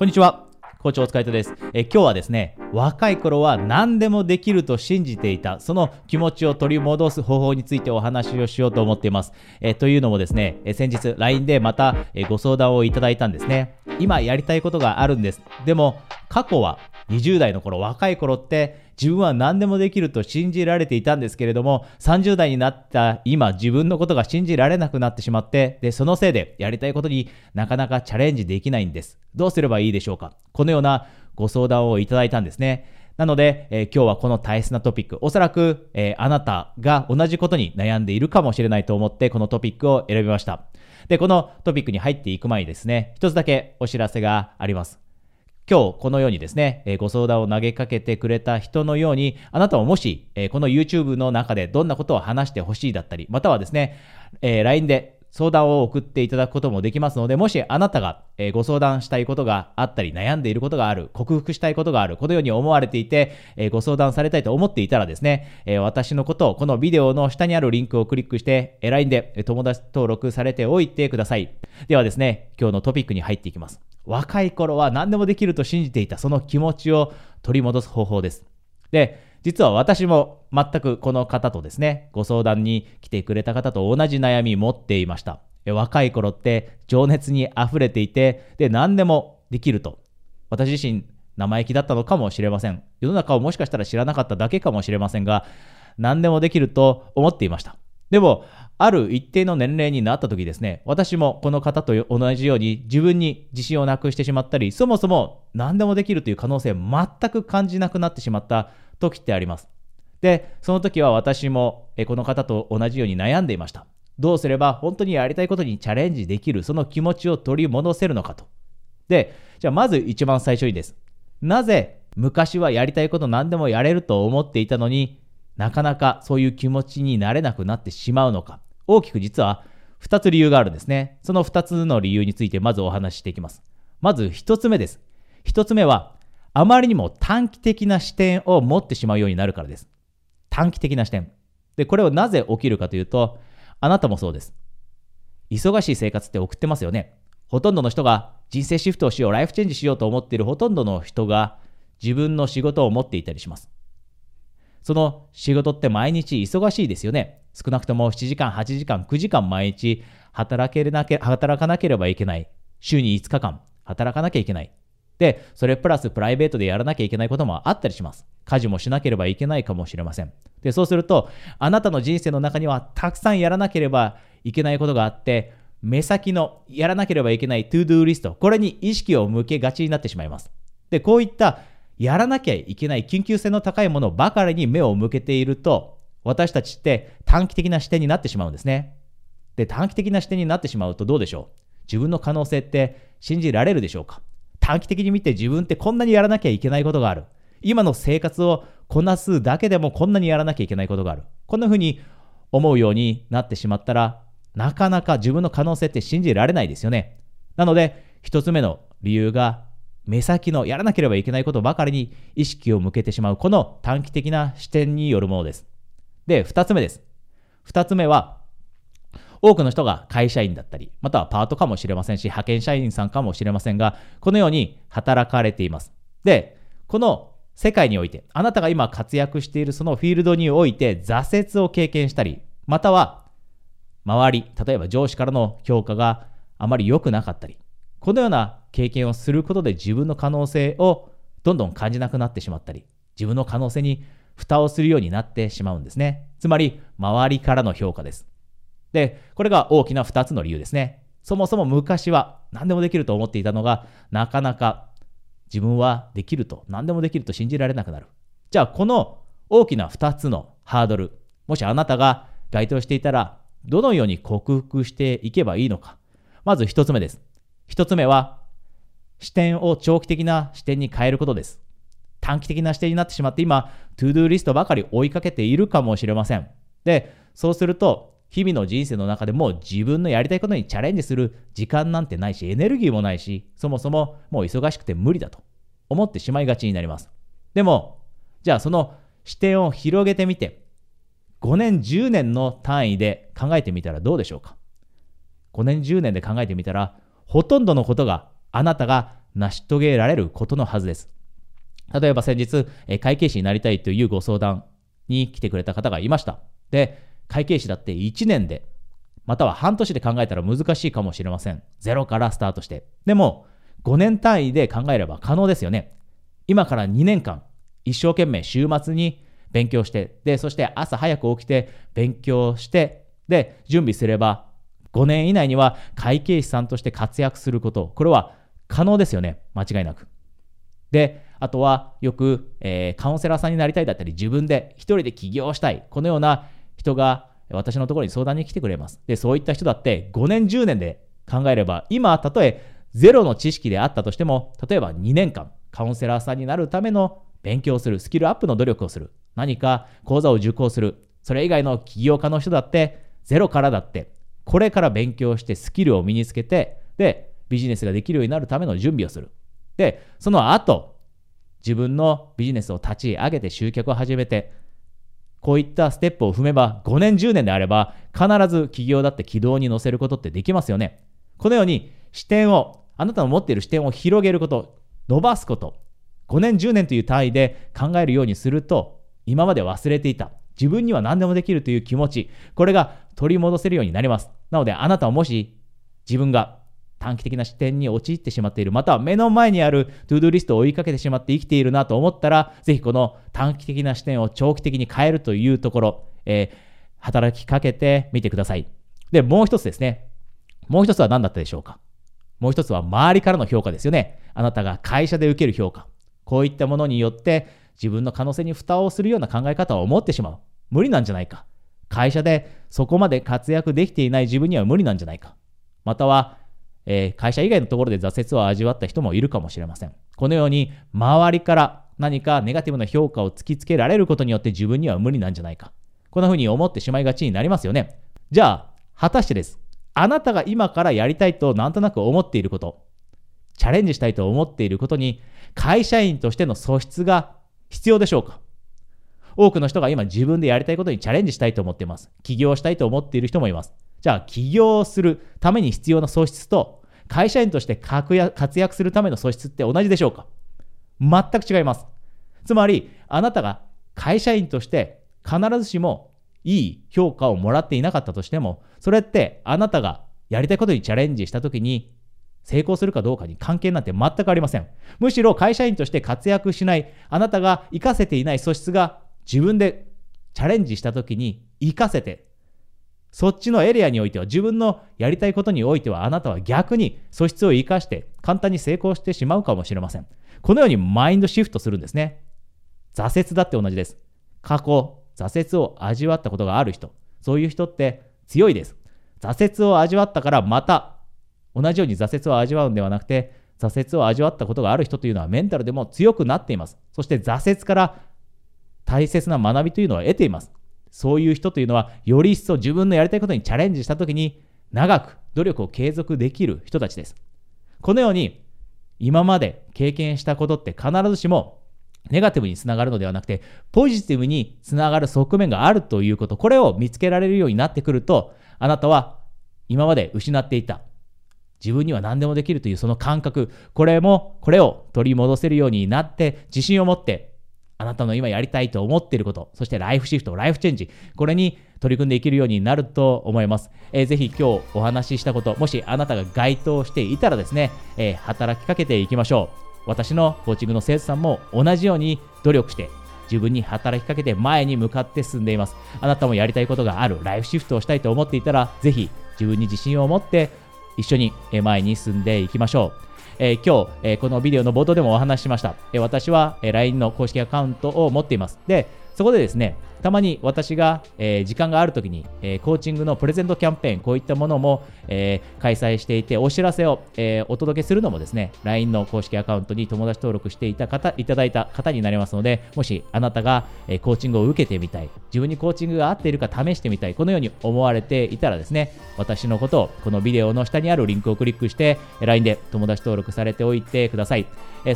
こんにちは、校長お疲れ様です。今日はですね、若い頃は何でもできると信じていた、その気持ちを取り戻す方法についてお話をしようと思っています。というのもですね、先日 LINE でまたご相談をいただいたんですね。今やりたいことがあるんです。でも過去は20代の頃、若い頃って自分は何でもできると信じられていたんですけれども、30代になった今、自分のことが信じられなくなってしまって、でそのせいでやりたいことになかなかチャレンジできないんです。どうすればいいでしょうか。このようなご相談をいただいたんですね。なので、今日はこの大切なトピック、おそらく、あなたが同じことに悩んでいるかもしれないと思って、このトピックを選びました。で、このトピックに入っていく前にですね、一つだけお知らせがあります。今日このようにですね、ご相談を投げかけてくれた人のように、あなたももし、この YouTube の中でどんなことを話してほしいだったり、またはですね、LINE で相談を送っていただくこともできますので、もしあなたがご相談したいことがあったり、悩んでいることがある、克服したいことがある、このように思われていて、ご相談されたいと思っていたらですね、私のことをこのビデオの下にあるリンクをクリックして、LINE で友達登録されておいてください。ではですね、今日のトピックに入っていきます。若い頃は何でもできると信じていた、その気持ちを取り戻す方法です。で、実は私も全くこの方とですね、ご相談に来てくれた方と同じ悩み持っていました。若い頃って情熱にあふれていて、で、何でもできると。私自身生意気だったのかもしれません。世の中をもしかしたら知らなかっただけかもしれませんが、何でもできると思っていました。でも、ある一定の年齢になった時ですね、私もこの方と同じように自分に自信をなくしてしまったり、そもそも何でもできるという可能性を全く感じなくなってしまった時ってあります。で、その時は私もこの方と同じように悩んでいました。どうすれば本当にやりたいことにチャレンジできる、その気持ちを取り戻せるのかと。で、じゃあまず一番最初にです。なぜ昔はやりたいこと何でもやれると思っていたのに、なかなかそういう気持ちになれなくなってしまうのか。大きく実は2つ理由があるんですね。その2つの理由についてまずお話ししていきます。まず1つ目です。1つ目はあまりにも短期的な視点を持ってしまうようになるからです。短期的な視点。で、これをなぜ起きるかというと、あなたもそうです。忙しい生活って送ってますよね。ほとんどの人が人生シフトをしよう、ライフチェンジしようと思っているほとんどの人が自分の仕事を持っていたりします。その仕事って毎日忙しいですよね。少なくとも7時間、8時間、9時間毎日働かなければいけない。週に5日間働かなきゃいけない。で、それプラスプライベートでやらなきゃいけないこともあったりします。家事もしなければいけないかもしれません。で、そうすると、あなたの人生の中にはたくさんやらなければいけないことがあって、目先のやらなければいけないトゥードゥーリスト、これに意識を向けがちになってしまいます。で、こういったやらなきゃいけない緊急性の高いものばかりに目を向けていると、私たちって短期的な視点になってしまうんですね。で、短期的な視点になってしまうとどうでしょう。自分の可能性って信じられるでしょうか。短期的に見て自分ってこんなにやらなきゃいけないことがある。今の生活をこなすだけでもこんなにやらなきゃいけないことがある。こんな風に思うようになってしまったら、なかなか自分の可能性って信じられないですよね。なので、一つ目の理由が目先のやらなければいけないことばかりに意識を向けてしまう、この短期的な視点によるものです。で、2つ目です。2つ目は、多くの人が会社員だったり、またはパートかもしれませんし、派遣社員さんかもしれませんが、このように働かれています。で、この世界において、あなたが今活躍しているそのフィールドにおいて挫折を経験したり、または周り、例えば上司からの評価があまり良くなかったり、このような経験をすることで自分の可能性をどんどん感じなくなってしまったり、自分の可能性に蓋をするようになってしまうんですね。つまり、周りからの評価です。で、これが大きな2つの理由ですね。そもそも昔は何でもできると思っていたのが、なかなか自分はできると、何でもできると信じられなくなる。じゃあ、この大きな2つのハードル、もしあなたが該当していたら、どのように克服していけばいいのか。まず1つ目です。一つ目は、視点を長期的な視点に変えることです。短期的な視点になってしまって、今、トゥードゥーリストばかり追いかけているかもしれません。で、そうすると、日々の人生の中でもう自分のやりたいことにチャレンジする時間なんてないし、エネルギーもないし、そもそももう忙しくて無理だと思ってしまいがちになります。でも、じゃあその視点を広げてみて、5年、10年の単位で考えてみたらどうでしょうか。5年、10年で考えてみたら、ほとんどのことがあなたが成し遂げられることのはずです。例えば先日、会計士になりたいというご相談に来てくれた方がいました。で、会計士だって1年で、または半年で考えたら難しいかもしれません。ゼロからスタートして。でも、5年単位で考えれば可能ですよね。今から2年間、一生懸命週末に勉強して、で、そして朝早く起きて勉強して、で、準備すれば、5年以内には会計士さんとして活躍すること、これは可能ですよね。間違いなく。で、あとはよく、カウンセラーさんになりたいだったり、自分で一人で起業したい。このような人が私のところに相談に来てくれます。で、そういった人だって5年、10年で考えれば、今、たとえゼロの知識であったとしても、例えば2年間、カウンセラーさんになるための勉強をする、スキルアップの努力をする、何か講座を受講する、それ以外の起業家の人だって、ゼロからだって、これから勉強してスキルを身につけて、で、ビジネスができるようになるための準備をする。で、その後、自分のビジネスを立ち上げて集客を始めて、こういったステップを踏めば、5年、10年であれば、必ず起業だって軌道に乗せることってできますよね。このように、視点を、あなたの持っている視点を広げること、伸ばすこと、5年、10年という単位で考えるようにすると、今まで忘れていた、自分には何でもできるという気持ち、これが取り戻せるようになります。なので、あなたはもし、自分が短期的な視点に陥ってしまっている、または目の前にあるトゥードゥーリストを追いかけてしまって生きているなと思ったら、ぜひこの短期的な視点を長期的に変えるというところ、働きかけてみてください。で、もう一つですね。もう一つは何だったでしょうか。もう一つは周りからの評価ですよね。あなたが会社で受ける評価。こういったものによって自分の可能性に蓋をするような考え方を持ってしまう。無理なんじゃないか。会社でそこまで活躍できていない自分には無理なんじゃないか。または、会社以外のところで挫折を味わった人もいるかもしれません。このように周りから何かネガティブな評価を突きつけられることによって自分には無理なんじゃないか。こんな風に思ってしまいがちになりますよね。じゃあ、果たしてです。あなたが今からやりたいとなんとなく思っていること、チャレンジしたいと思っていることに会社員としての素質が必要でしょうか。多くの人が今自分でやりたいことにチャレンジしたいと思っています。起業したいと思っている人もいます。じゃあ起業するために必要な素質と会社員として活躍するための素質って同じでしょうか？全く違います。つまりあなたが会社員として必ずしもいい評価をもらっていなかったとしても、それってあなたがやりたいことにチャレンジしたときに成功するかどうかに関係なんて全くありません。むしろ会社員として活躍しない、あなたが活かせていない素質が自分でチャレンジしたときに活かせて、そっちのエリアにおいては、自分のやりたいことにおいては、あなたは逆に素質を生かして簡単に成功してしまうかもしれません。このようにマインドシフトするんですね。挫折だって同じです。過去、挫折を味わったことがある人、そういう人って強いです。挫折を味わったからまた同じように挫折を味わうんではなくて、挫折を味わったことがある人というのはメンタルでも強くなっています。そして挫折から大切な学びというのは得ています。そういう人というのはより一層自分のやりたいことにチャレンジしたときに長く努力を継続できる人たちです。このように今まで経験したことって必ずしもネガティブにつながるのではなくてポジティブにつながる側面があるということ、これを見つけられるようになってくると、あなたは今まで失っていた自分には何でもできるというその感覚、これを取り戻せるようになって自信を持ってあなたの今やりたいと思っていること、そしてライフシフト、ライフチェンジ、これに取り組んでいけるようになると思います。ぜひ今日お話ししたこと、もしあなたが該当していたらですね、働きかけていきましょう。私のコーチングの生徒さんも同じように努力して、自分に働きかけて前に向かって進んでいます。あなたもやりたいことがある、ライフシフトをしたいと思っていたら、ぜひ自分に自信を持って一緒に前に進んでいきましょう。今日、このビデオの冒頭でもお話ししました。私は、LINE の公式アカウントを持っています。で、そこでですね、たまに私が、時間があるときに、コーチングのプレゼントキャンペーン、こういったものも、開催していて、お知らせを、お届けするのもですね、LINE の公式アカウントに友達登録していただいた方になりますので、もしあなたが、コーチングを受けてみたい、自分にコーチングが合っているか試してみたい、このように思われていたらですね、私のことをこのビデオの下にあるリンクをクリックして、LINE で友達登録されておいてください。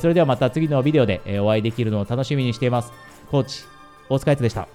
それではまた次のビデオで、お会いできるのを楽しみにしています。コーチ、大塚愛人でした。